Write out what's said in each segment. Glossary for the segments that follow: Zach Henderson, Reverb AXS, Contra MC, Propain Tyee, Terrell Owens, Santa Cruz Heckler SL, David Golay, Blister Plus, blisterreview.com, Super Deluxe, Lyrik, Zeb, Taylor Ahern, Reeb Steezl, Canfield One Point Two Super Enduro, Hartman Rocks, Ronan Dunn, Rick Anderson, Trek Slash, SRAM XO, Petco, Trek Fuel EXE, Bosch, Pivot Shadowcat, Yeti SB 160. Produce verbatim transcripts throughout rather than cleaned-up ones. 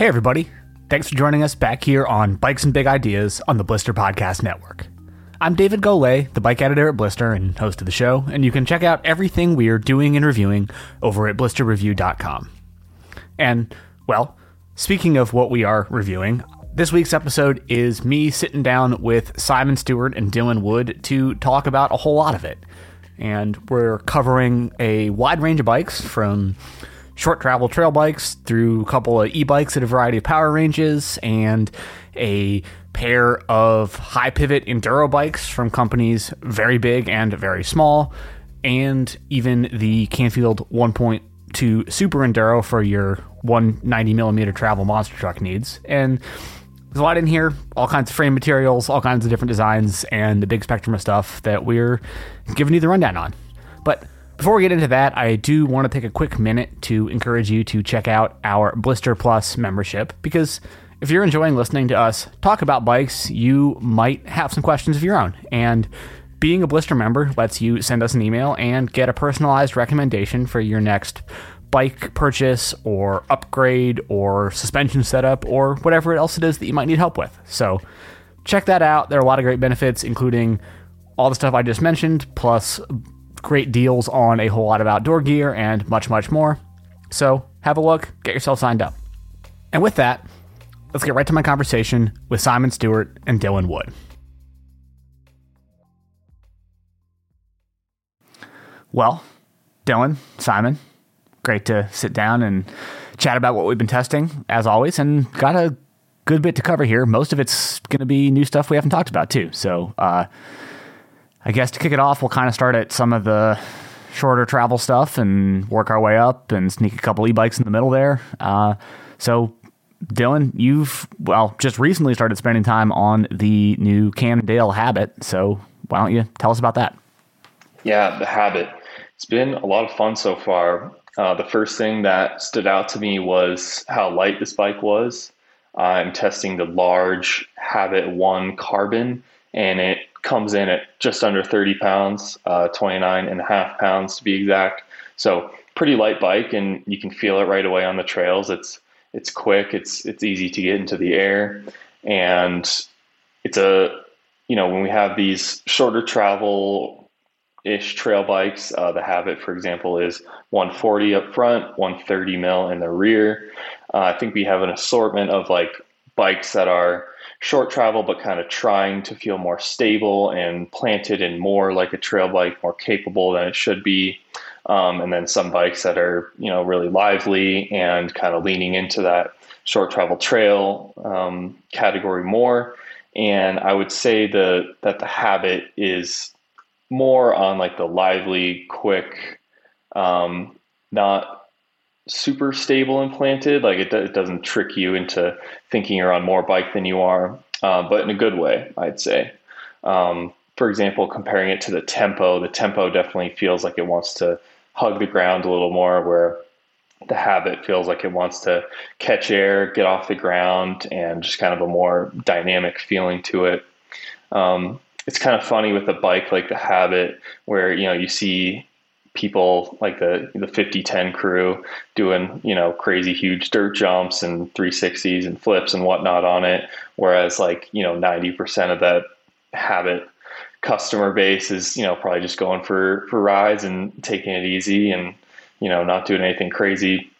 Hey everybody, thanks for joining us back here on Bikes and Big Ideas on the Blister Podcast Network. I'm David Golay, the bike editor at Blister and host of the show, and you can check out everything we are doing and reviewing over at blister review dot com. And, well, speaking of what we are reviewing, this week's episode is me sitting down with Simon Stewart and Dylan Wood to talk about a whole lot of it. And we're covering a wide range of bikes, from short travel trail bikes through a couple of e-bikes at a variety of power ranges, and a pair of high pivot enduro bikes from companies very big and very small, and even the Canfield One Point Two Super Enduro for your one ninety millimeter travel monster truck needs. And there's a lot in here, all kinds of frame materials, all kinds of different designs, and the big spectrum of stuff that we're giving you the rundown on. But before we get into that, I do want to take a quick minute to encourage you to check out our Blister Plus membership, because if you're enjoying listening to us talk about bikes, you might have some questions of your own. And being a Blister member lets you send us an email and get a personalized recommendation for your next bike purchase or upgrade or suspension setup or whatever else it is that you might need help with. So check that out. There are a lot of great benefits, including all the stuff I just mentioned, plus great deals on a whole lot of outdoor gear and much, much more. So have a look, get yourself signed up. And with that, let's get right to my conversation with Simon Stewart and Dylan Wood. Well, Dylan, Simon, great to sit down and chat about what we've been testing, as always, and got a good bit to cover here. Most of it's going to be new stuff we haven't talked about, too. So uh, I guess to kick it off, we'll kind of start at some of the shorter travel stuff and work our way up and sneak a couple e-bikes in the middle there. Uh, so, Dylan, you've, well, just recently started spending time on the new Cannondale Habit. So why don't you tell us about that? Yeah, the Habit. It's been a lot of fun so far. Uh, the first thing that stood out to me was how light this bike was. I'm testing the large Habit one Carbon, and it comes in at just under thirty pounds, uh, twenty-nine and a half pounds to be exact. So pretty light bike, and you can feel it right away on the trails. It's it's quick. It's it's easy to get into the air, and it's a you know when we have these shorter travel ish trail bikes, uh, the Habit, for example, is one forty up front, one thirty mil in the rear. Uh, I think we have an assortment of like bikes that are short travel, but kind of trying to feel more stable and planted and more like a trail bike, more capable than it should be. Um, and then some bikes that are, you know, really lively and kind of leaning into that short travel trail um, category more. And I would say the that the Habit is more on like the lively, quick, um, not super stable and planted. Like it, do, it doesn't trick you into thinking you're on more bike than you are, uh, but in a good way, I'd say. Um, for example, comparing it to the Tempo, the Tempo definitely feels like it wants to hug the ground a little more, where the Habit feels like it wants to catch air, get off the ground, and just kind of a more dynamic feeling to it. Um, It's kind of funny with a bike like the Habit, where, you know, you see people like the the fifty ten crew doing, you know, crazy huge dirt jumps and three sixties and flips and whatnot on it. Whereas like, you know, ninety percent of that Habit customer base is, you know, probably just going for, for rides and taking it easy and, you know, not doing anything crazy.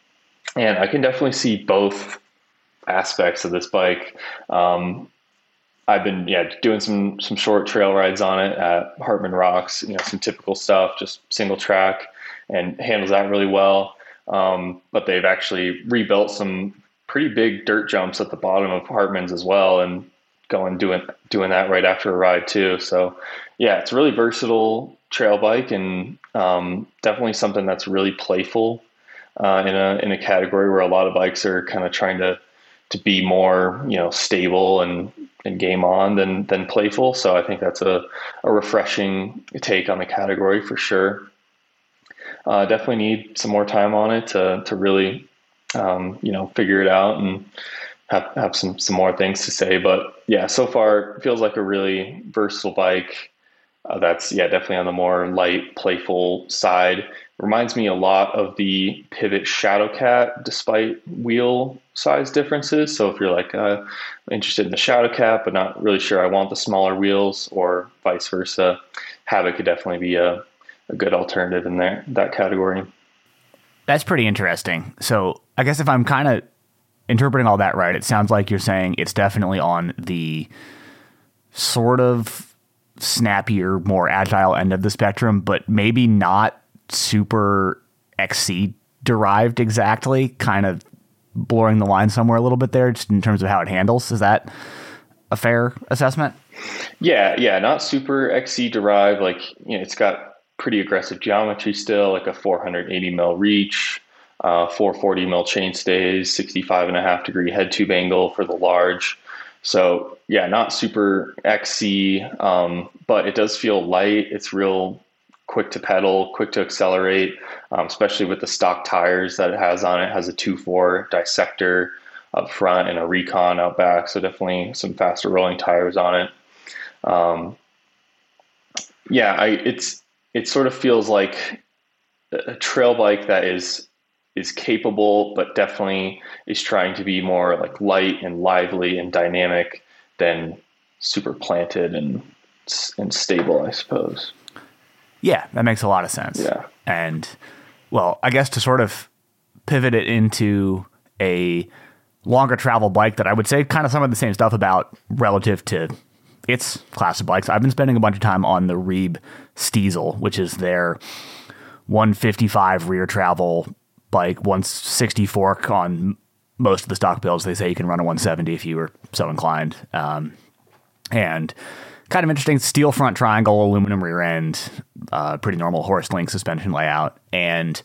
And I can definitely see both aspects of this bike. Um, I've been yeah doing some some short trail rides on it at Hartman Rocks, you know, some typical stuff, just single track, and handles that really well. Um, but they've actually rebuilt some pretty big dirt jumps at the bottom of Hartman's as well, and going doing doing that right after a ride too. So yeah, it's a really versatile trail bike, and um, definitely something that's really playful uh, in a in a category where a lot of bikes are kind of trying to to be more, you know, stable and and game on than than playful. So I think that's a, a refreshing take on the category for sure. Uh, definitely need some more time on it to to really, um, you know, figure it out and have, have some, some more things to say. But yeah, so far it feels like a really versatile bike. Uh, that's, yeah, definitely on the more light, playful side. Reminds me a lot of the Pivot Shadowcat, despite wheel size differences. So if you're like uh, interested in the Shadowcat, but not really sure I want the smaller wheels, or vice versa, Habit could definitely be a, a good alternative in there, that category. That's pretty interesting. So I guess if I'm kind of interpreting all that right, it sounds like you're saying it's definitely on the sort of snappier, more agile end of the spectrum, but maybe not Super X C derived exactly, kind of blurring the line somewhere a little bit there, just in terms of how it handles. Is that a fair assessment? Yeah, yeah, not Super X C derived. Like, you know, it's got pretty aggressive geometry still, like a four hundred eighty mil reach, uh, four hundred forty mil chainstays, sixty-five and a half degree head tube angle for the large. So yeah, not Super X C, um, but it does feel light. It's real quick to pedal, quick to accelerate, um, especially with the stock tires that it has on it. It has a two four dissector up front and a recon out back, so definitely some faster rolling tires on it. Um, yeah, I, it's it sort of feels like a trail bike that is is capable, but definitely is trying to be more like light and lively and dynamic than super planted and and stable, I suppose. Yeah, that makes a lot of sense. Yeah. And, well, I guess to sort of pivot it into a longer travel bike that I would say kind of some of the same stuff about relative to its class of bikes, I've been spending a bunch of time on the Reeb Steezl, which is their one fifty-five rear travel bike, one sixty fork on most of the stock builds. They say you can run a one seventy if you were so inclined. Um, and... Kind of interesting, steel front triangle, aluminum rear end, uh, pretty normal horse link suspension layout. And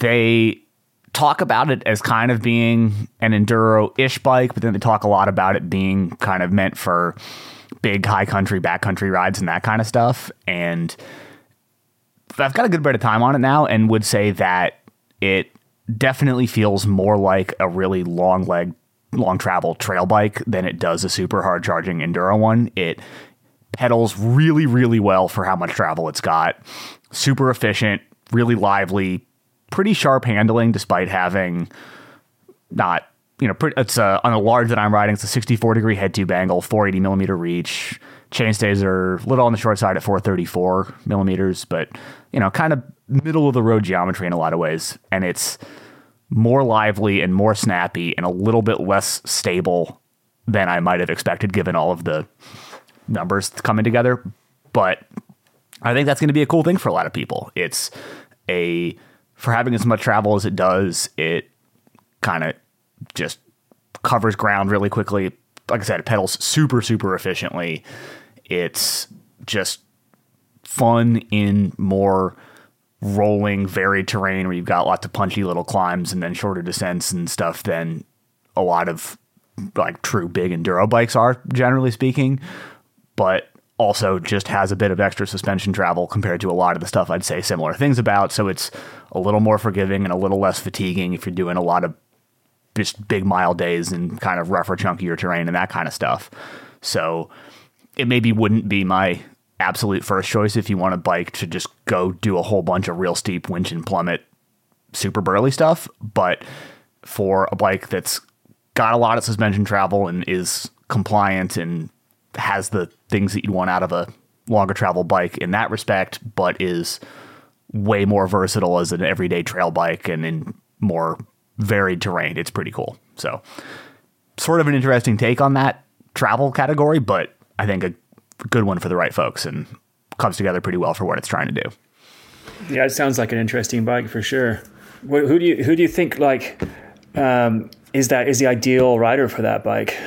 they talk about it as kind of being an enduro-ish bike, but then they talk a lot about it being kind of meant for big high country, backcountry rides and that kind of stuff. And I've got a good bit of time on it now and would say that it definitely feels more like a really long leg, long travel trail bike than it does a super hard charging enduro one. It pedals really, really well for how much travel it's got. Super efficient, really lively, pretty sharp handling, despite having not, you know, pretty, it's a, on a large that I'm riding, it's a sixty-four degree head tube angle, four hundred eighty millimeter reach. Chainstays are a little on the short side at four hundred thirty-four millimeters, but, you know, kind of middle of the road geometry in a lot of ways. And it's more lively and more snappy and a little bit less stable than I might have expected given all of the numbers coming together. But I think that's going to be a cool thing for a lot of people. It's a, for having as much travel as it does, it kind of just covers ground really quickly. Like I said, it pedals super, super efficiently. It's just fun in more rolling, varied terrain where you've got lots of punchy little climbs and then shorter descents and stuff than a lot of like true big enduro bikes are, generally speaking, but also just has a bit of extra suspension travel compared to a lot of the stuff I'd say similar things about. So it's a little more forgiving and a little less fatiguing if you're doing a lot of just big mile days and kind of rougher, chunkier terrain and that kind of stuff. So it maybe wouldn't be my absolute first choice if you want a bike to just go do a whole bunch of real steep winch and plummet super burly stuff, but for a bike that's got a lot of suspension travel and is compliant and has the things that you'd want out of a longer travel bike in that respect, but is way more versatile as an everyday trail bike and in more varied terrain, it's pretty cool. So sort of an interesting take on that travel category, but I think a good one for the right folks and comes together pretty well for what it's trying to do. Yeah, it sounds like an interesting bike for sure. Who do you who do you think like um, is that is the ideal rider for that bike?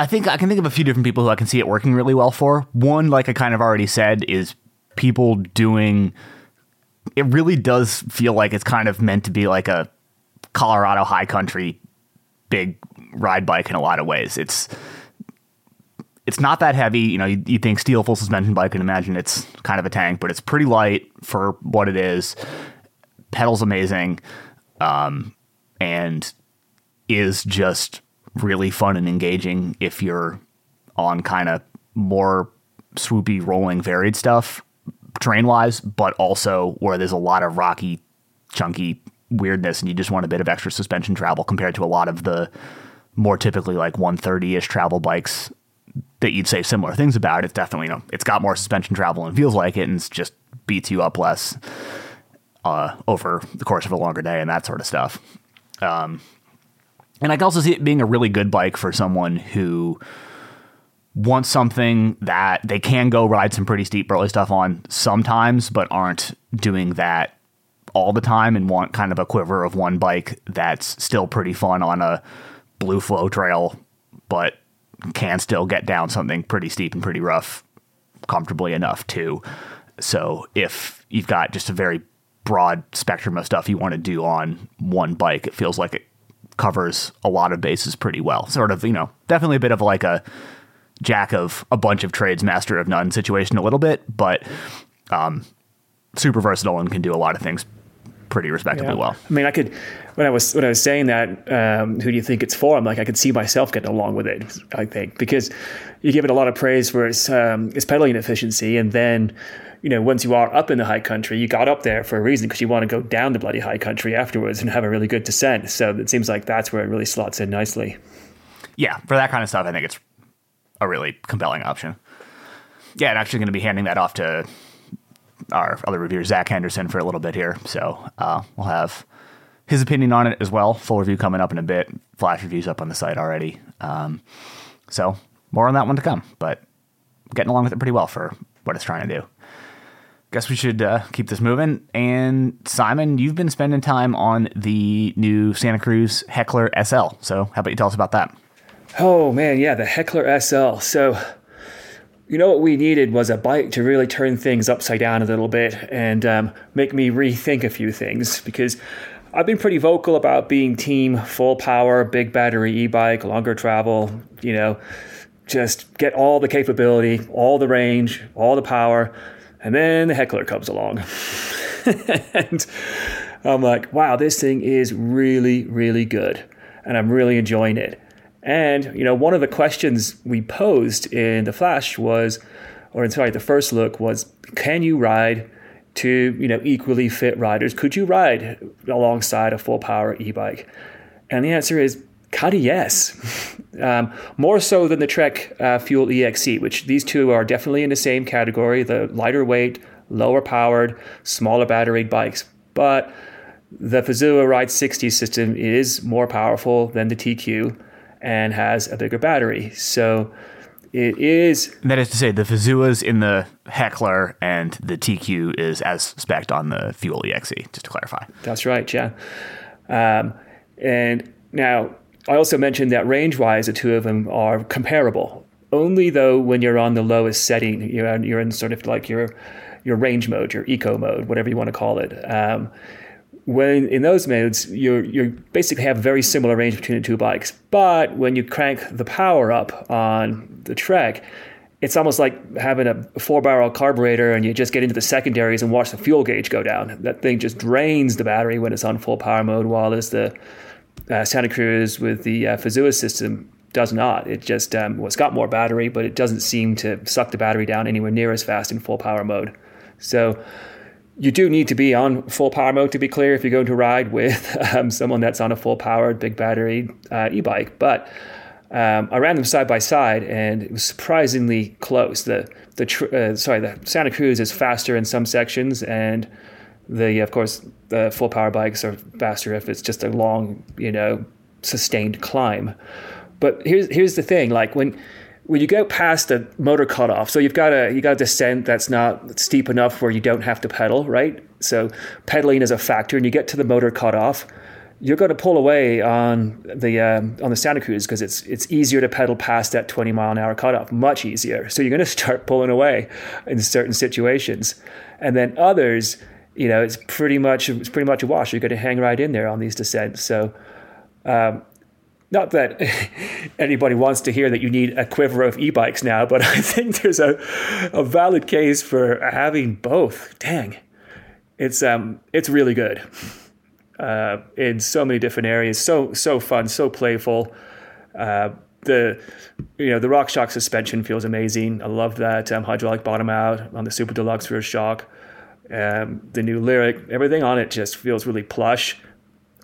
I think I can think of a few different people who I can see it working really well for. One, like I kind of already said, is people doing. It really does feel like it's kind of meant to be like a Colorado high country big ride bike in a lot of ways. It's. It's not that heavy. You know, you, you think steel full suspension bike and imagine it's kind of a tank, but it's pretty light for what it is. Pedals amazing, um, and is just really fun and engaging if you're on kind of more swoopy, rolling, varied stuff terrain-wise, but also where there's a lot of rocky, chunky weirdness, and you just want a bit of extra suspension travel compared to a lot of the more typically like one thirty-ish travel bikes that you'd say similar things about. It's definitely, you know, it's got more suspension travel and feels like it, and it's just beats you up less uh, over the course of a longer day and that sort of stuff. Um, and I can also see it being a really good bike for someone who wants something that they can go ride some pretty steep burly stuff on sometimes, but aren't doing that all the time, and want kind of a quiver of one bike that's still pretty fun on a blue flow trail, but can still get down something pretty steep and pretty rough comfortably enough too. So if you've got just a very broad spectrum of stuff you want to do on one bike, it feels like it covers a lot of bases pretty well. Sort of, you know, definitely a bit of like a jack of a bunch of trades, master of none situation a little bit, but um, super versatile and can do a lot of things pretty respectably. Yeah. Well, I mean, I could, when I was, when I was saying that, um, who do you think it's for? I'm like, I could see myself getting along with it, I think, because you give it a lot of praise for its, um, its pedaling efficiency. And then, you know, once you are up in the high country, you got up there for a reason, because you want to go down the bloody high country afterwards and have a really good descent. So it seems like that's where it really slots in nicely. Yeah. For that kind of stuff, I think it's a really compelling option. Yeah. And actually going to be handing that off to our other reviewer, Zach Henderson, for a little bit here. So uh, we'll have his opinion on it as well. Full review coming up in a bit. Flash reviews up on the site already. Um, so more on that one to come, but getting along with it pretty well for what it's trying to do. Guess we should uh, keep this moving. And Simon, you've been spending time on the new Santa Cruz Heckler S L. So how about you tell us about that? Oh man, yeah, the Heckler S L. So you know what we needed was a bike to really turn things upside down a little bit and um, make me rethink a few things, because I've been pretty vocal about being team full power, big battery e-bike, longer travel, you know, just get all the capability, all the range, all the power. And then the Heckler comes along. And I'm like, wow, this thing is really, really good. And I'm really enjoying it. And, you know, one of the questions we posed in the Flash was, or sorry, the first look was, can you ride to, you know, equally fit riders? Could you ride alongside a full power e-bike? And the answer is kind of yes. Um, more so than the Trek uh, Fuel E X E, which these two are definitely in the same category, the lighter weight, lower powered, smaller battery bikes. But the Fazua Ride sixty system is more powerful than the T Q and has a bigger battery. So it is... That is to say, the Fazua's in the Heckler and the T Q is as spec'd on the Fuel E X E, just to clarify. That's right, yeah. Um, and now, I also mentioned that range-wise, the two of them are comparable. Only though when you're on the lowest setting, you're, you're in sort of like your your range mode, your eco mode, whatever you want to call it. Um, When in those modes, you you basically have very similar range between the two bikes. But when you crank the power up on the Trek, it's almost like having a four-barrel carburetor and you just get into the secondaries and watch the fuel gauge go down. That thing just drains the battery when it's on full power mode, while as the uh, Santa Cruz with the uh, Fazua system does not. It just um, well, it's got more battery, but it doesn't seem to suck the battery down anywhere near as fast in full power mode. So you do need to be on full power mode, to be clear, if you're going to ride with um, someone that's on a full powered big battery uh, e-bike. But um, I ran them side by side, and it was surprisingly close. The the tr- uh, sorry, the Santa Cruz is faster in some sections, and the of course the full power bikes are faster if it's just a long, you know, sustained climb. But here's here's the thing, like when. When you go past the motor cutoff, so you've got a you got a descent that's not steep enough where you don't have to pedal, right? So pedaling is a factor, and you get to the motor cutoff, you're going to pull away on the um, on the Santa Cruz because it's it's easier to pedal past that twenty mile an hour cutoff, much easier. So you're going to start pulling away in certain situations, and then others, you know, it's pretty much it's pretty much a wash. You're going to hang right in there on these descents. So. Um, Not that anybody wants to hear that you need a quiver of e-bikes now, but I think there's a, a valid case for having both. Dang, it's um, it's really good uh, in so many different areas. So so fun, so playful. Uh, the you know the RockShox suspension feels amazing. I love that um, hydraulic bottom out on the Super Deluxe rear shock. Um, the new Lyrik, everything on it just feels really plush,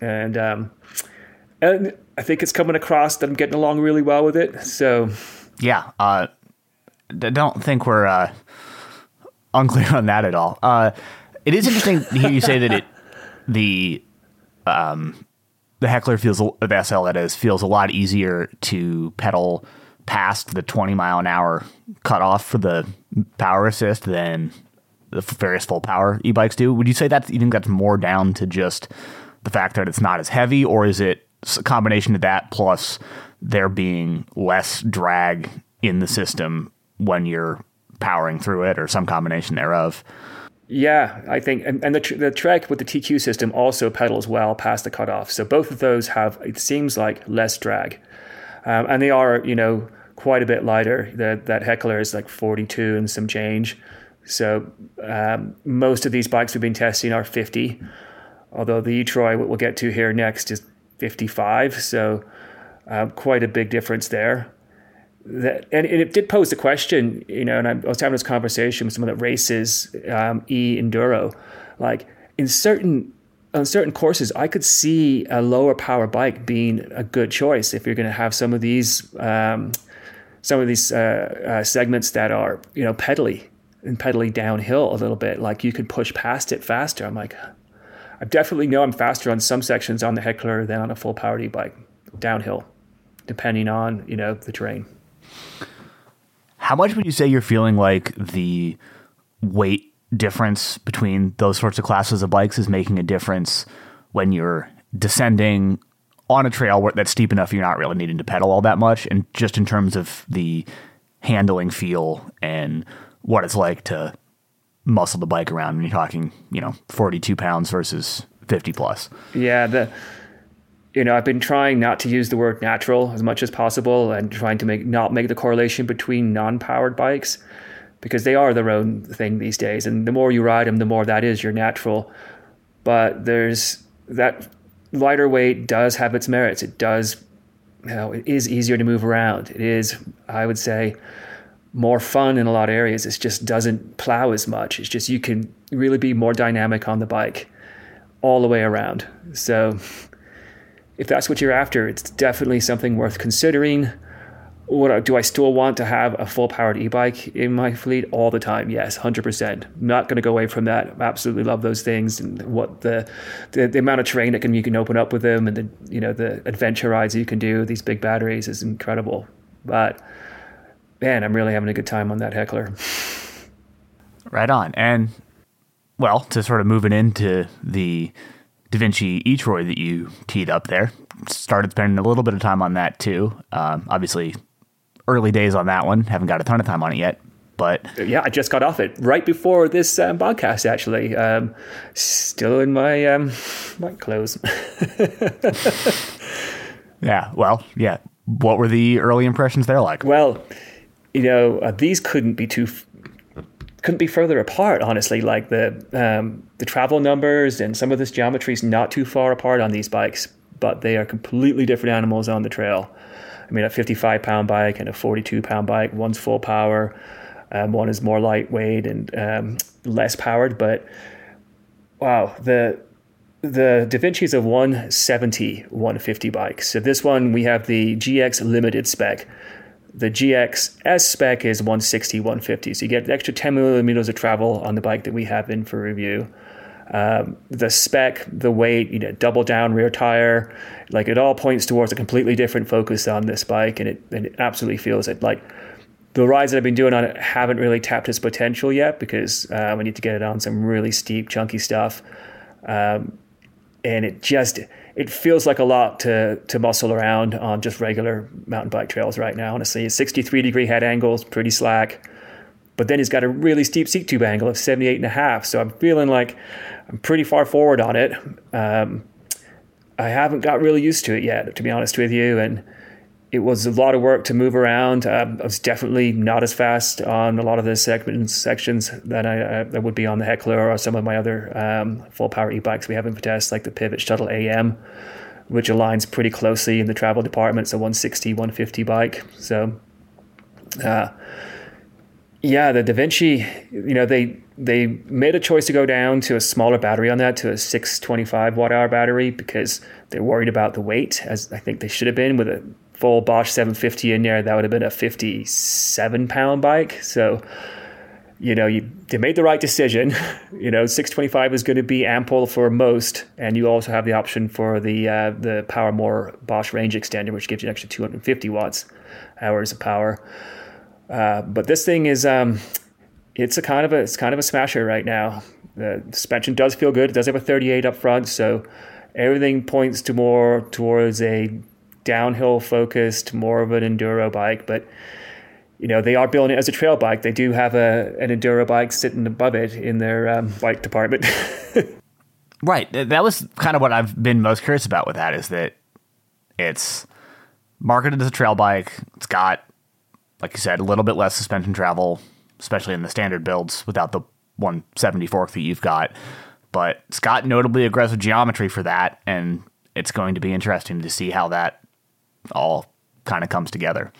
and um, and I think it's coming across that I'm getting along really well with it. So yeah, uh, I don't think we're uh, unclear on that at all. Uh, it is interesting to hear you say that it the um, the Heckler feels the S L that is feels a lot easier to pedal past the twenty mile an hour cutoff for the power assist than the various full power e-bikes do. Would you say that you think that's more down to just the fact that it's not as heavy, or is it a combination of that plus there being less drag in the system when you're powering through it, or some combination thereof? Yeah, I think, and, and the the Trek with the T Q system also pedals well past the cutoff. So both of those have, it seems like, less drag, um, and they are, you know, quite a bit lighter. The, that Heckler is like forty-two and some change. So um, most of these bikes we've been testing are fifty, although the E-Troy, what we'll get to here next, is fifty-five. So um, quite a big difference there. That, and it did pose the question, you know, and I was having this conversation with someone that races um, e-enduro. Like in certain on certain courses, I could see a lower power bike being a good choice if you're going to have some of these um, some of these uh, uh, segments that are, you know, pedally. And pedaling downhill a little bit, like you could push past it faster. I'm like, I definitely know I'm faster on some sections on the Heckler than on a full powered e-bike downhill, depending on, you know, the terrain. How much would you say you're feeling like the weight difference between those sorts of classes of bikes is making a difference when you're descending on a trail that's steep enough you're not really needing to pedal all that much, and just in terms of the handling feel and what it's like to muscle the bike around when you're talking, you know, forty-two pounds versus fifty plus? Yeah. The, you know, I've been trying not to use the word natural as much as possible, and trying to make, not make the correlation between non-powered bikes, because they are their own thing these days. And the more you ride them, the more that is your natural, but there's that lighter weight does have its merits. It does, you know, it is easier to move around. It is, I would say, more fun in a lot of areas. It just doesn't plow as much. It's just, you can really be more dynamic on the bike all the way around. So if that's what you're after, it's definitely something worth considering. What do I still want to have a full powered e-bike in my fleet all the time? Yes, one hundred percent. I'm not going to go away from that. I absolutely love those things, and what the, the the amount of terrain that can you can open up with them, and the, you know, the adventure rides you can do, these big batteries, is incredible. But man, I'm really having a good time on that Heckler. Right on. And, well, to sort of moving into the Devinci E-Troy that you teed up there, started spending a little bit of time on that too. Um, obviously, early days on that one. Haven't got a ton of time on it yet, but... Yeah, I just got off it right before this um, podcast, actually. Um, still in my, um, my clothes. Yeah, well, yeah. What were the early impressions there like? Well... You know, uh, these couldn't be too, couldn't be further apart, honestly. Like the um, the travel numbers and some of this geometry is not too far apart on these bikes, but they are completely different animals on the trail. I mean, a fifty-five pound bike and a forty-two pound bike, one's full power, um, one is more lightweight and um, less powered. But wow, the the Devinci's a one seventy, one fifty bike. So this one, we have the G X Limited spec. The G X S spec is one sixty, one fifty. So you get an extra ten millimeters of travel on the bike that we have in for review. Um, the spec, the weight, you know, double down rear tire, like it all points towards a completely different focus on this bike. And it, and it absolutely feels it. Like the rides that I've been doing on it haven't really tapped its potential yet, because um, I need to get it on some really steep, chunky stuff. Um, and it just... It feels like a lot to to muscle around on just regular mountain bike trails right now, honestly. It's sixty-three degree head angle, pretty slack. But then it's got a really steep seat tube angle of seventy-eight and a half. So I'm feeling like I'm pretty far forward on it. Um, I haven't got really used to it yet, to be honest with you. And it was a lot of work to move around. Um, I was definitely not as fast on a lot of the segments, sections that I, I that would be on the Heckler or some of my other um, full power e-bikes we have in for test, like the Pivot Shuttle A M. which aligns pretty closely in the travel department. So one sixty, one fifty bike. So, uh, yeah, the Devinci, you know, they, they made a choice to go down to a smaller battery on that, to a six twenty-five watt hour battery, because they're worried about the weight, as I think they should have been with a full Bosch seven fifty in there. That would have been a fifty-seven pound bike. So, you know, you they made the right decision. You know, six twenty-five is going to be ample for most, and you also have the option for the uh, the Power More Bosch range extender, which gives you an extra two hundred fifty watts hours of power. Uh, but this thing is, um, it's a kind of a it's kind of a smasher right now. The suspension does feel good. It does have a thirty-eight up front, so everything points to more towards a downhill focused, more of an enduro bike, but. You know, they are building it as a trail bike. They do have a an enduro bike sitting above it in their um, bike department. Right. That was kind of what I've been most curious about with that, is that it's marketed as a trail bike. It's got, like you said, a little bit less suspension travel, especially in the standard builds without the one seventy fork that you've got. But it's got notably aggressive geometry for that, and it's going to be interesting to see how that all kind of comes together.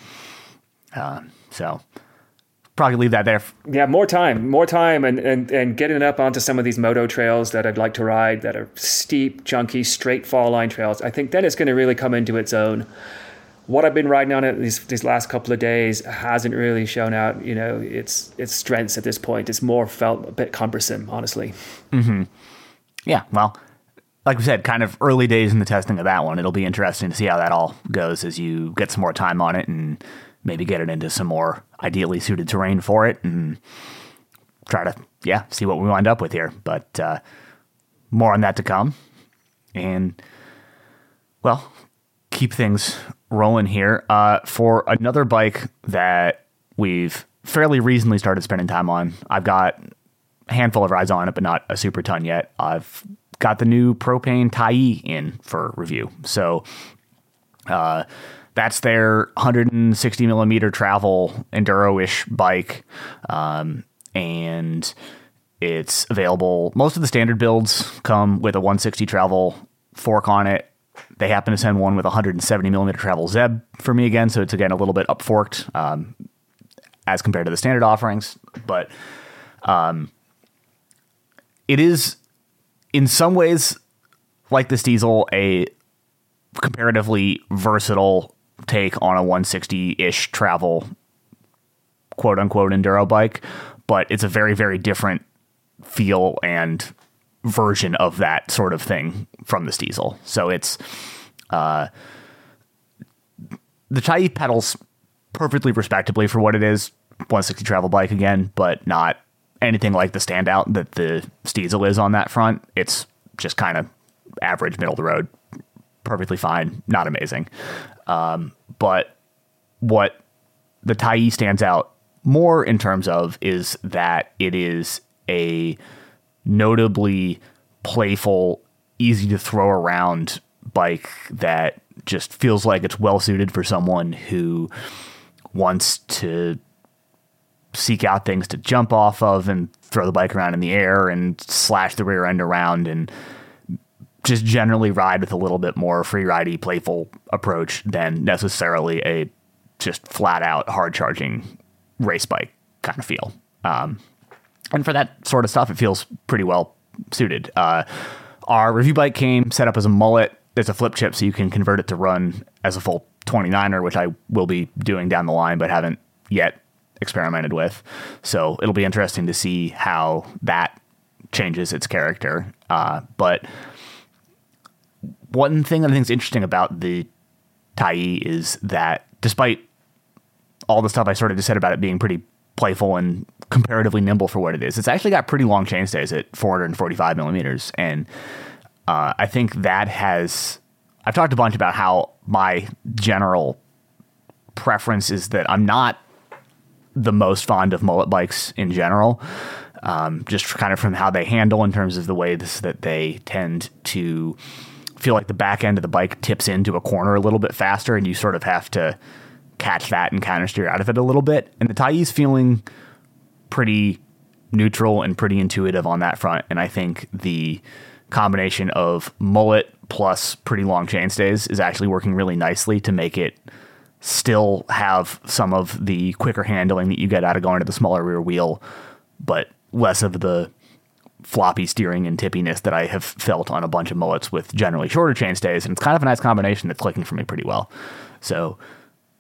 Uh, so probably leave that there. Yeah, more time, more time and, and, and getting up onto some of these moto trails that I'd like to ride that are steep, junky, straight fall line trails. I think then it's going to really come into its own. What I've been riding on it these, these last couple of days hasn't really shown out, you know, its its strengths at this point. It's more felt a bit cumbersome, honestly. Mm-hmm. Yeah, well, like we said, kind of early days in the testing of that one. It'll be interesting to see how that all goes as you get some more time on it and maybe get it into some more ideally suited terrain for it and try to, yeah, see what we wind up with here. But uh, more on that to come. And, well, keep things rolling here. Uh, for another bike that we've fairly recently started spending time on, I've got a handful of rides on it, but not a super ton yet. I've got the new Propain Tyee in for review. So, uh... that's their one sixty millimeter travel enduro-ish bike, um, and it's available. Most of the standard builds come with a one sixty travel fork on it. They happen to send one with one seventy millimeter travel Zeb for me again, so it's again a little bit up-forked um, as compared to the standard offerings. But um, it is, in some ways, like the Steezl, a comparatively versatile take on a one sixty-ish travel quote-unquote enduro bike, but it's a very, very different feel and version of that sort of thing from the Steezl. So it's uh, the Tyee pedals perfectly respectably for what it is, one sixty travel bike again, but not anything like the standout that the Steezl is on that front. It's just kind of average, middle of the road, perfectly fine, not amazing. Um, but what the Tyee stands out more in terms of is that it is a notably playful, easy to throw around bike that just feels like it's well suited for someone who wants to seek out things to jump off of and throw the bike around in the air and slash the rear end around and just generally ride with a little bit more free ridey, playful approach than necessarily a just flat out hard charging race bike kind of feel. Um, and for that sort of stuff, it feels pretty well suited. Uh, our review bike came set up as a mullet. There's a flip chip, so you can convert it to run as a full twenty-niner, which I will be doing down the line, but haven't yet experimented with. So it'll be interesting to see how that changes its character. Uh, but one thing that I think is interesting about the Tyee is that despite all the stuff I sort of just said about it being pretty playful and comparatively nimble for what it is, it's actually got pretty long chainstays at four forty-five millimeters. And uh, I think that has, I've talked a bunch about how my general preference is that I'm not the most fond of mullet bikes in general, um, just kind of from how they handle in terms of the way this, that they tend to feel like the back end of the bike tips into a corner a little bit faster, and you sort of have to catch that and counter steer out of it a little bit. And the Tyee's feeling pretty neutral and pretty intuitive on that front. And I think the combination of mullet plus pretty long chainstays is actually working really nicely to make it still have some of the quicker handling that you get out of going to the smaller rear wheel, but less of the floppy steering and tippiness that I have felt on a bunch of mullets with generally shorter chainstays. And it's kind of a nice combination that's clicking for me pretty well. So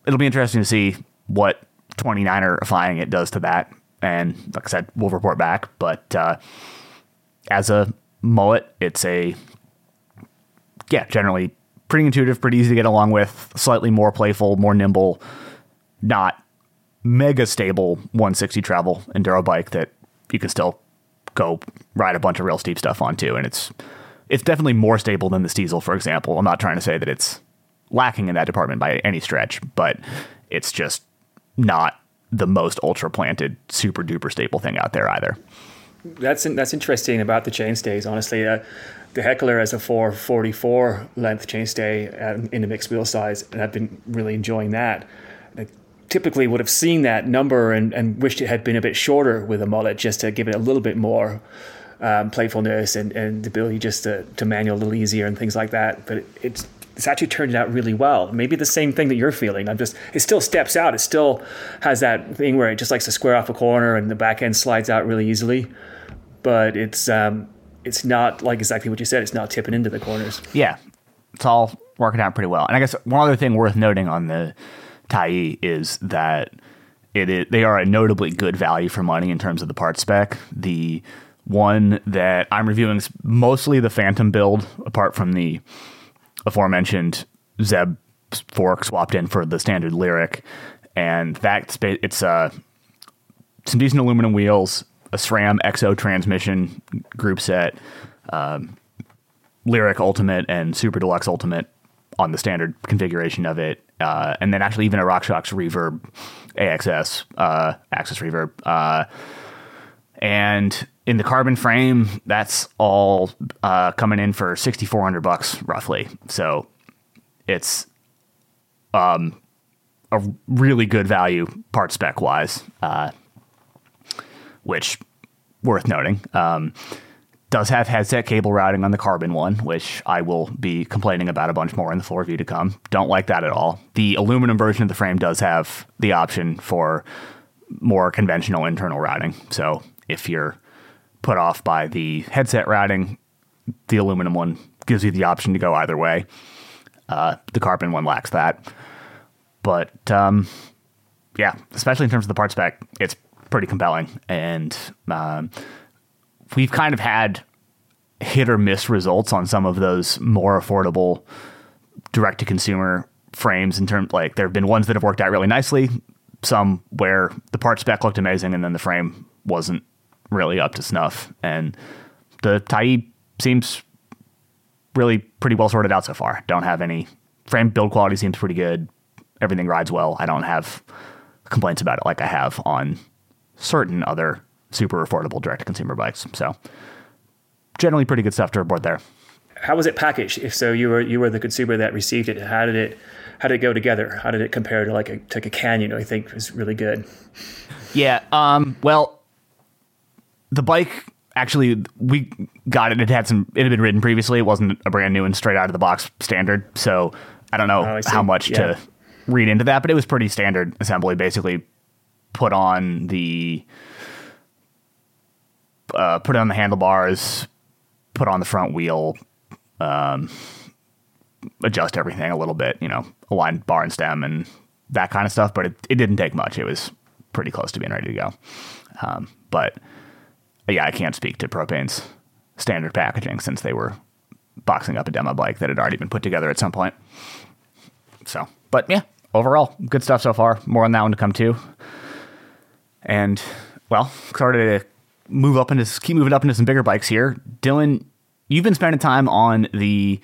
it'll be interesting to see what twenty-niner-ifying it does to that. And like I said, we'll report back. But uh, as a mullet, it's a, yeah, generally pretty intuitive, pretty easy to get along with, slightly more playful, more nimble, not mega stable one sixty travel enduro bike that you can still go ride a bunch of real steep stuff on too. And it's it's definitely more stable than the Steezl, for example. I'm not trying to say that it's lacking in that department by any stretch, but it's just not the most ultra planted, super duper stable thing out there either. That's that's interesting about the chainstays. Honestly, uh, the Heckler has a four forty-four length chainstay um, in a mixed wheel size, and I've been really enjoying that. I typically would have seen that number and, and wished it had been a bit shorter with a mullet, just to give it a little bit more um, playfulness and, and the ability just to, to manual a little easier and things like that. But it, it's it's actually turned out really well. Maybe the same thing that you're feeling. I'm just, it still steps out. It still has that thing where it just likes to square off a corner and the back end slides out really easily. But it's um, it's not like exactly what you said. It's not tipping into the corners. Yeah, it's all working out pretty well. And I guess one other thing worth noting on the Tyee is that it is, they are a notably good value for money in terms of the part spec. The one that I'm reviewing is mostly the Phantom build, apart from the aforementioned Zeb fork swapped in for the standard Lyrik, and that it's uh, some decent aluminum wheels, a SRAM X O transmission group set, um, Lyrik Ultimate and Super Deluxe Ultimate on the standard configuration of it, uh, and then actually even a RockShox Reverb A X S, uh, Axis Reverb, uh, and in the carbon frame, that's all uh, coming in for sixty-four hundred bucks roughly. So it's um, a really good value part spec wise, uh, which worth noting. Um, does have headset cable routing on the carbon one, which I will be complaining about a bunch more in the full review to come. Don't like that at all. The aluminum version of the frame does have the option for more conventional internal routing. So if you're put off by the headset routing, the aluminum one gives you the option to go either way. Uh, the carbon one lacks that. But um, yeah, especially in terms of the part spec, it's pretty compelling. And um, we've kind of had hit or miss results on some of those more affordable direct-to-consumer frames. In terms, like, there have been ones that have worked out really nicely, some where the part spec looked amazing and then the frame wasn't really up to snuff, and the Tyee seems really pretty well sorted out so far. Don't have any frame build quality, seems pretty good. Everything rides well. I don't have complaints about it like I have on certain other super affordable direct-to-consumer bikes. So generally pretty good stuff to report there. How was it packaged? If so, you were you were the consumer that received it. How did it how did it go together? How did it compare to like a to like a Canyon? I think was really good. Yeah. Um. Well. The bike, actually, we got it. It had some. It had been ridden previously. It wasn't a brand new and straight out of the box standard. So I don't know oh, I how much yeah. to read into that, but it was pretty standard assembly. Basically, put on the uh, put on the handlebars, put on the front wheel, um, adjust everything a little bit. You know, align bar and stem and that kind of stuff. But it it didn't take much. It was pretty close to being ready to go. Um, but yeah, I can't speak to Propain's standard packaging since they were boxing up a demo bike that had already been put together at some point. So, but yeah, overall, good stuff so far. More on that one to come too. And, well, started to move up into, keep moving up into some bigger bikes here. Dylan, you've been spending time on the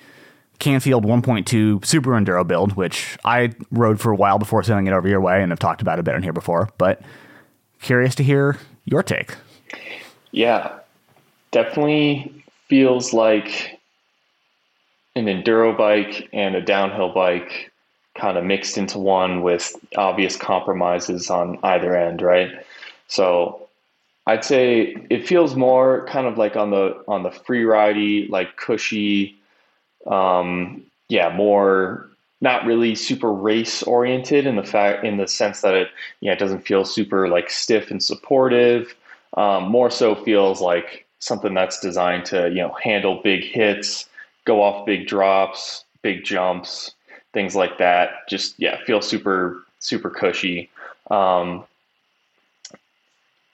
Canfield One Point Two Super Enduro build, which I rode for a while before sending it over your way, and I've talked about it a bit on here before, but curious to hear your take. Yeah, definitely feels like an enduro bike and a downhill bike kind of mixed into one with obvious compromises on either end, right? So I'd say it feels more kind of like on the on the free ridey, like cushy um, yeah, more not really super race oriented in the fact, in the sense that it, you know, it doesn't feel super like stiff and supportive. Um, more so feels like something that's designed to, you know, handle big hits, go off big drops, big jumps, things like that. Just, yeah, feels super, super cushy. Um,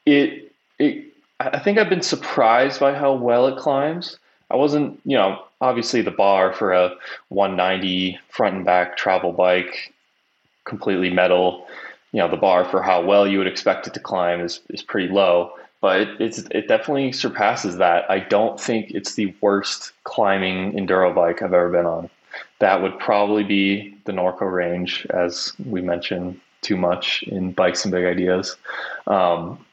it, it, I think I've been surprised by how well it climbs. I wasn't, you know, obviously the bar for a one ninety front and back travel bike, completely metal, you know, the bar for how well you would expect it to climb is, is pretty low, but it, it's, it definitely surpasses that. I don't think it's the worst climbing enduro bike I've ever been on. That would probably be the Norco Range, as we mentioned too much in Bikes and Big Ideas. Um,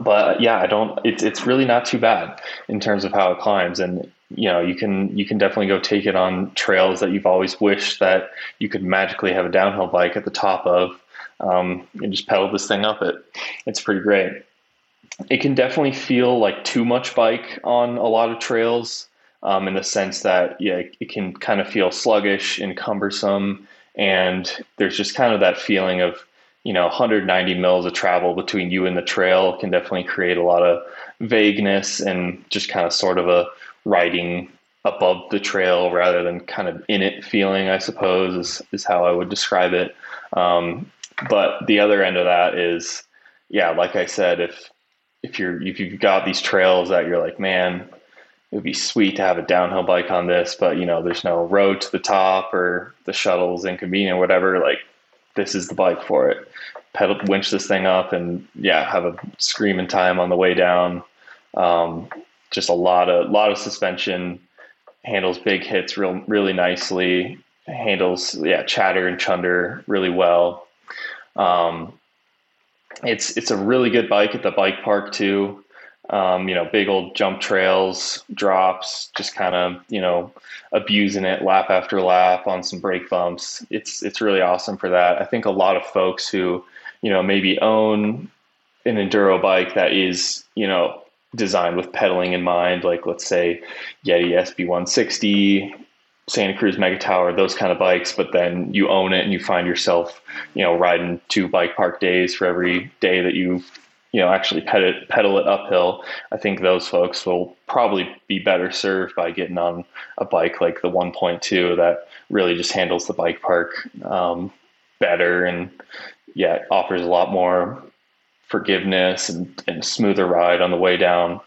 But yeah, I don't, it's, it's really not too bad in terms of how it climbs. And, you know, you can, you can definitely go take it on trails that you've always wished that you could magically have a downhill bike at the top of, um, and just pedal this thing up it. It's pretty great. It can definitely feel like too much bike on a lot of trails, um, in the sense that, yeah, it can kind of feel sluggish and cumbersome. And there's just kind of that feeling of, you know, one hundred ninety mils of travel between you and the trail can definitely create a lot of vagueness and just kind of sort of a riding above the trail rather than kind of in it feeling, I suppose, is, is how I would describe it. Um, but the other end of that is, yeah, like I said, if, if you're, if you've got these trails that you're like, man, it would be sweet to have a downhill bike on this, but you know, there's no road to the top or the shuttle's inconvenient, whatever, like, this is the bike for it. Pedal, winch this thing up, and yeah, have a screaming time on the way down. Um, just a lot of lot of suspension. Handles big hits real really nicely. Handles yeah chatter and chunder really well. Um, it's it's a really good bike at the bike park too. Um, you know, big old jump trails, drops, just kind of, you know, abusing it lap after lap on some brake bumps. It's, it's really awesome for that. I think a lot of folks who, you know, maybe own an enduro bike that is, you know, designed with pedaling in mind, like let's say Yeti S B one sixty, Santa Cruz Megatower, those kind of bikes, but then you own it and you find yourself, you know, riding two bike park days for every day that you've, you know, actually ped it, pedal it uphill. I think those folks will probably be better served by getting on a bike like the one point two that really just handles the bike park um, better and, yeah, offers a lot more forgiveness and, and smoother ride on the way down.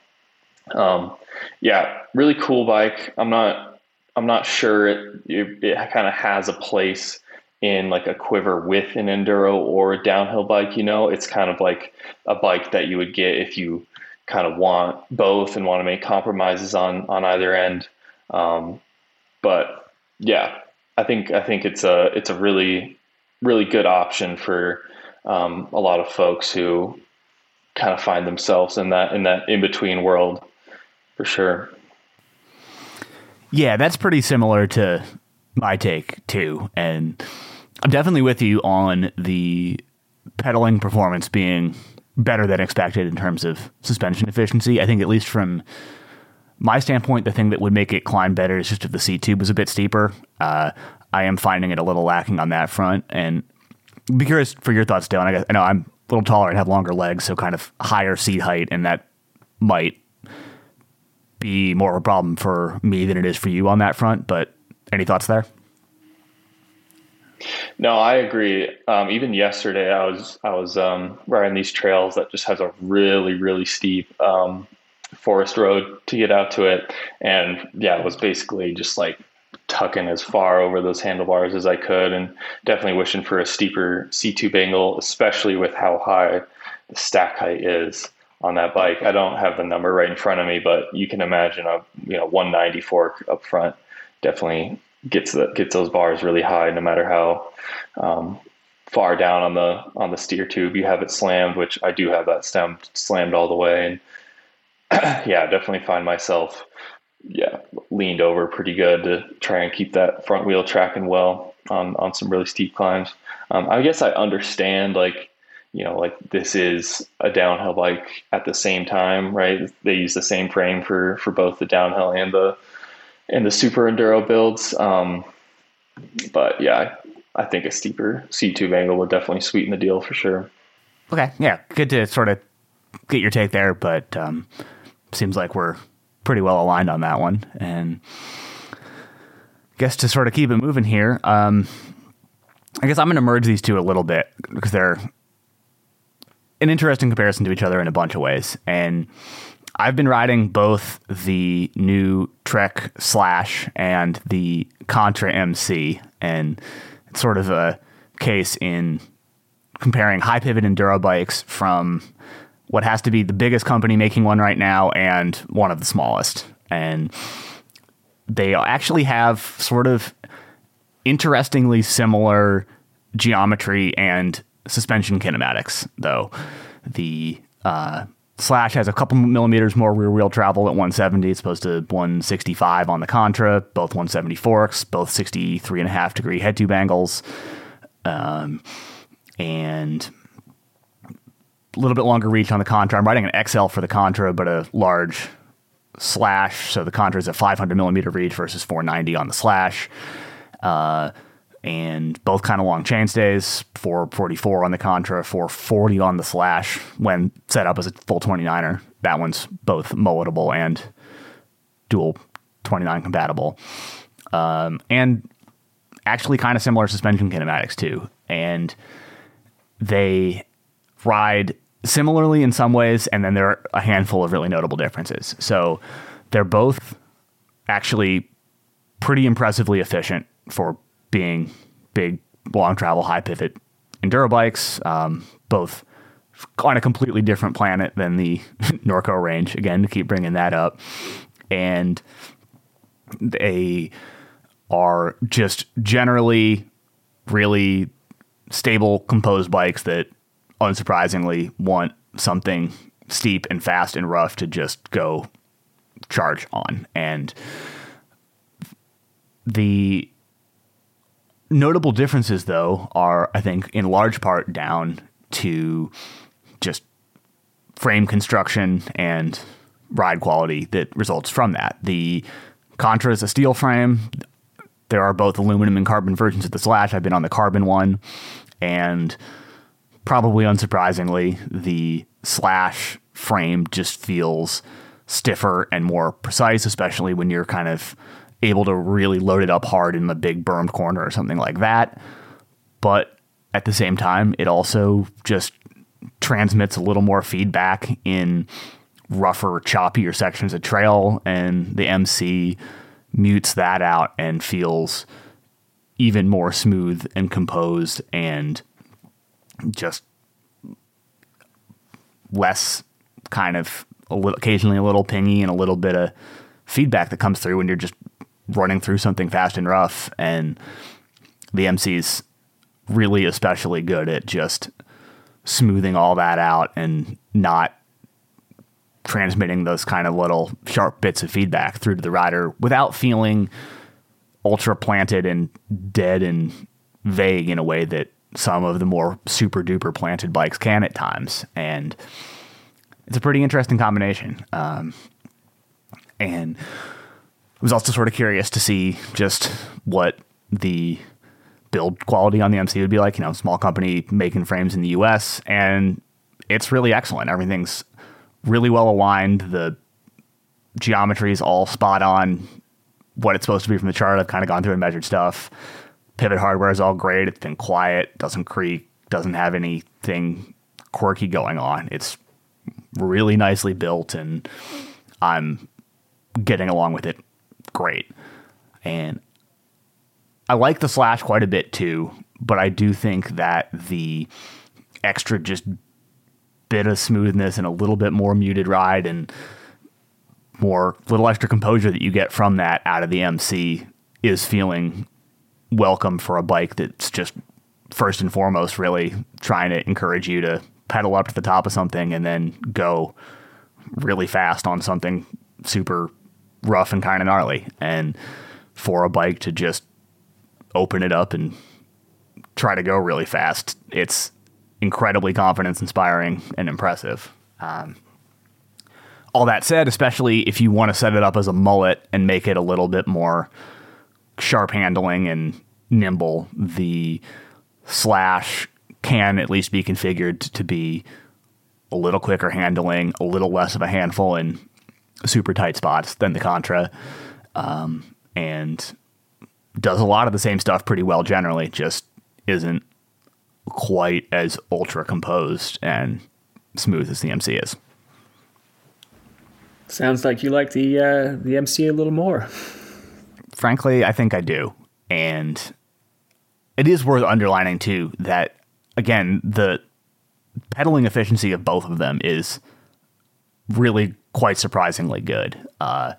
Um, yeah, really cool bike. I'm not, I'm not sure it, it, it kind of has a place in like a quiver with an enduro or a downhill bike. You know, it's kind of like a bike that you would get if you kind of want both and want to make compromises on, on either end. Um, but yeah, I think, I think it's a, it's a really, really good option for um, a lot of folks who kind of find themselves in that, in that in-between world for sure. Yeah. That's pretty similar to my take too. And I'm definitely with you on the pedaling performance being better than expected in terms of suspension efficiency. I think at least from my standpoint, the thing that would make it climb better is just if the seat tube was a bit steeper. Uh, I am finding it a little lacking on that front, and I'd be curious for your thoughts, Dylan. I guess, I know I'm a little taller and have longer legs, so kind of higher seat height, and that might be more of a problem for me than it is for you on that front. But any thoughts there? No, I agree. Um, even yesterday, I was I was um, riding these trails that just has a really really steep um, forest road to get out to it, and yeah, it was basically just like tucking as far over those handlebars as I could, and definitely wishing for a steeper C tube angle, especially with how high the stack height is on that bike. I don't have the number right in front of me, but you can imagine a you know one ninety fork up front definitely gets the, gets those bars really high, no matter how um, far down on the on the steer tube you have it slammed, which I do have that stem slammed all the way. And yeah, definitely find myself yeah leaned over pretty good to try and keep that front wheel tracking well on on some really steep climbs. Um, I guess I understand, like, you know, like this is a downhill bike at the same time, right? They use the same frame for for both the downhill and the in the Super Enduro builds. Um, but yeah, I think a steeper C tube angle would definitely sweeten the deal for sure. Okay. Yeah. Good to sort of get your take there, but um, seems like we're pretty well aligned on that one. And I guess to sort of keep it moving here, um, I guess I'm going to merge these two a little bit because they're an interesting comparison to each other in a bunch of ways. And I've been riding both the new Trek Slash and the Contra M C, and it's sort of a case in comparing high pivot enduro bikes from what has to be the biggest company making one right now and one of the smallest. And they actually have sort of interestingly similar geometry and suspension kinematics, though. The uh, Slash has a couple millimeters more rear wheel travel at one seventy. It's supposed to one sixty-five on the Contra, both one seventy forks, both sixty-three and a half degree head tube angles. Um, and... a little bit longer reach on the Contra. I'm riding an X L for the Contra, but a large Slash. So the Contra is a five hundred millimeter reach versus four ninety on the Slash. Uh, and both kind of long chainstays, four forty-four on the Contra, four forty on the Slash when set up as a full twenty-niner. That one's both mulletable and dual twenty-nine compatible. Um, and actually kind of similar suspension kinematics too. And they ride similarly in some ways, and then there are a handful of really notable differences. So they're both actually pretty impressively efficient for being big, long travel, high pivot enduro bikes, um, both on a completely different planet than the Norco Range, again, to keep bringing that up. And they are just generally really stable, composed bikes that unsurprisingly want something steep and fast and rough to just go charge on. And the notable differences, though, are, I think, in large part down to just frame construction and ride quality that results from that. The Contra is a steel frame. There are both aluminum and carbon versions of the Slash. I've been on the carbon one, and probably unsurprisingly, the Slash frame just feels stiffer and more precise, especially when you're kind of able to really load it up hard in a big bermed corner or something like that. But at the same time, it also just transmits a little more feedback in rougher, choppier sections of trail, and the M C mutes that out and feels even more smooth and composed and just less kind of a little, occasionally a little pingy and a little bit of feedback that comes through when you're just running through something fast and rough. And the M C's really especially good at just smoothing all that out and not transmitting those kind of little sharp bits of feedback through to the rider without feeling ultra planted and dead and vague in a way that some of the more super duper planted bikes can at times. And it's a pretty interesting combination. Um, and I was also sort of curious to see just what the build quality on the M C would be like, you know, small company making frames in the U S, and it's really excellent. Everything's really well aligned. The geometry is all spot on what it's supposed to be from the chart. I've kind of gone through and measured stuff. Pivot hardware is all great. It's been quiet, doesn't creak, doesn't have anything quirky going on. It's really nicely built, and I'm getting along with it great. And I like the Slash quite a bit too, but I do think that the extra just bit of smoothness and a little bit more muted ride and more little extra composure that you get from that out of the M C is feeling welcome for a bike that's just first and foremost really trying to encourage you to pedal up to the top of something and then go really fast on something super rough and kind of gnarly. And for a bike to just open it up and try to go really fast, it's incredibly confidence inspiring and impressive. Um, All that said, especially if you want to set it up as a mullet and make it a little bit more sharp handling and nimble, the Slash can at least be configured to be a little quicker handling, a little less of a handful in super tight spots than the Contra, um, and does a lot of the same stuff pretty well generally, just isn't quite as ultra composed and smooth as the M C is. Sounds like you like the uh, the M C a little more. Frankly, I think I do. And it is worth underlining, too, that, again, the pedaling efficiency of both of them is really quite surprisingly good. Uh,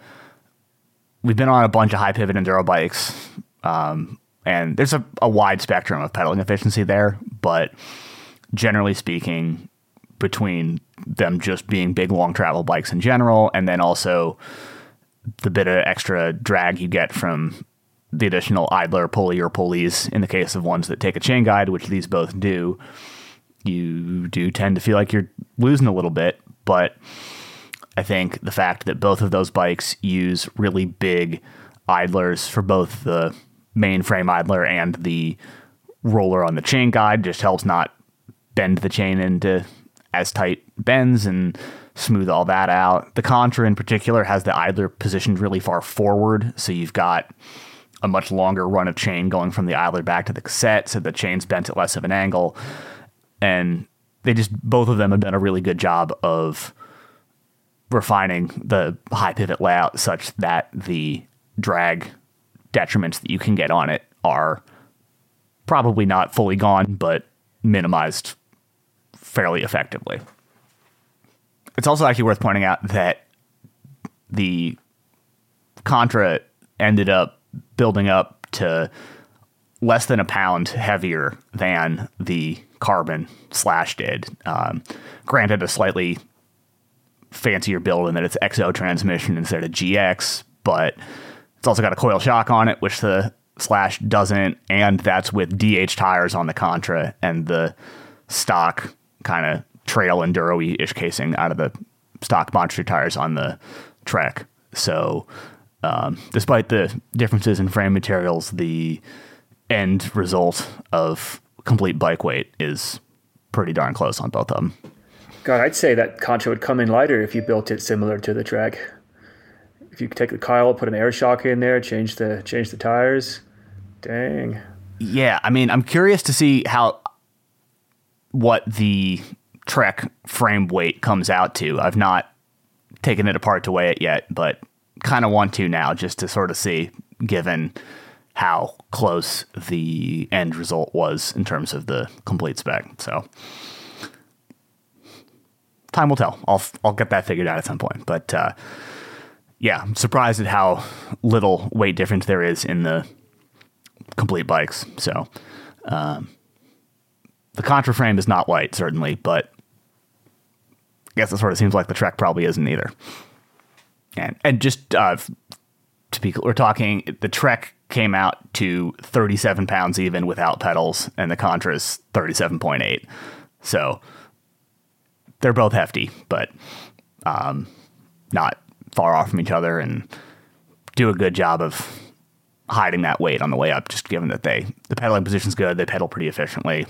we've been on a bunch of high pivot enduro bikes, um, and there's a, a wide spectrum of pedaling efficiency there. But generally speaking, between them just being big, long travel bikes in general, and then also the bit of extra drag you get from the additional idler pulley or pulleys in the case of ones that take a chain guide, which these both do, you do tend to feel like you're losing a little bit. But I think the fact that both of those bikes use really big idlers for both the mainframe idler and the roller on the chain guide just helps not bend the chain into as tight bends and smooth all that out. The Contra in particular has the idler positioned really far forward, so you've got a much longer run of chain going from the idler back to the cassette, so the chain's bent at less of an angle. And they just, both of them have done a really good job of refining the high pivot layout such that the drag detriments that you can get on it are probably not fully gone, but minimized fairly effectively. It's also actually worth pointing out that the Contra ended up building up to less than a pound heavier than the Carbon Slash did. Um, granted, a slightly fancier build in that it's X O transmission instead of G X, but it's also got a coil shock on it, which the Slash doesn't, and that's with D H tires on the Contra and the stock kind of trail enduro-ish casing out of the stock Monster tires on the Trek. So um, despite the differences in frame materials, the end result of complete bike weight is pretty darn close on both of them. God, I'd say that Contra would come in lighter if you built it similar to the Trek. If you could take the coil, put an air shock in there, change the change the tires. Dang. Yeah, I mean, I'm curious to see how what the Trek frame weight comes out to. I've not taken it apart to weigh it yet, but kind of want to now just to sort of see, given how close the end result was in terms of the complete spec. So time will tell. I'll I'll get that figured out at some point. But uh, yeah, I'm surprised at how little weight difference there is in the complete bikes. So um, the Contra frame is not light, certainly, but I guess it sort of seems like the Trek probably isn't either. And and just uh, to be clear, we're talking, the Trek came out to thirty-seven pounds even without pedals, and the Contra is thirty-seven point eight. So they're both hefty, but um, not far off from each other, and do a good job of hiding that weight on the way up, just given that they the pedaling position's good, they pedal pretty efficiently.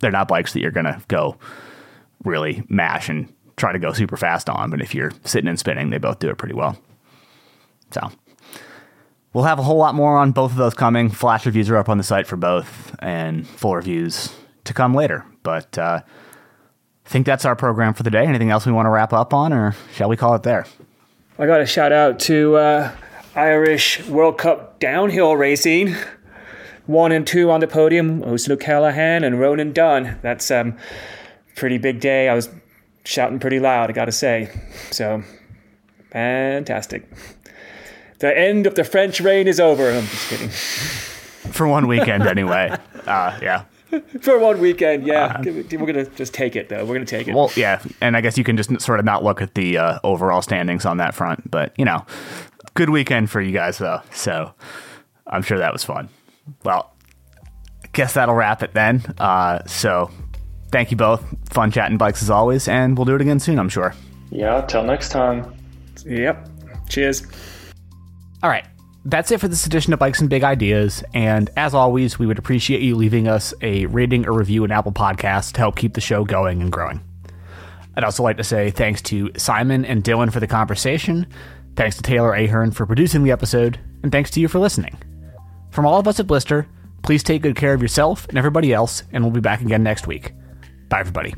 They're not bikes that you're going to go really mash and try to go super fast on, but if you're sitting and spinning, they both do it pretty well. So we'll have a whole lot more on both of those coming. Flash reviews are up on the site for both, and full reviews to come later. But uh, I think that's our program for the day. Anything else we want to wrap up on, or shall we call it there? I got a shout out to uh, Irish World Cup downhill racing. One and two on the podium, Osla Callahan and Ronan Dunn. That's a um, pretty big day. I was shouting pretty loud, I got to say. So, fantastic. The end of the French rain is over. I'm just kidding. For one weekend, anyway. uh, yeah. For one weekend, yeah. Uh, We're going to just take it, though. We're going to take it. Well, yeah. And I guess you can just sort of not look at the uh, overall standings on that front. But, you know, good weekend for you guys, though. So, I'm sure that was fun. Well, I guess that'll wrap it then. Uh, so thank you both. Fun chatting bikes as always, and we'll do it again soon, I'm sure. Yeah, till next time. Yep. Cheers. All right. That's it for this edition of Bikes and Big Ideas, and as always, we would appreciate you leaving us a rating or review in Apple Podcasts to help keep the show going and growing. I'd also like to say thanks to Simon and Dylan for the conversation, thanks to Taylor Ahern for producing the episode, and thanks to you for listening. From all of us at Blister, please take good care of yourself and everybody else, and we'll be back again next week. Bye, everybody.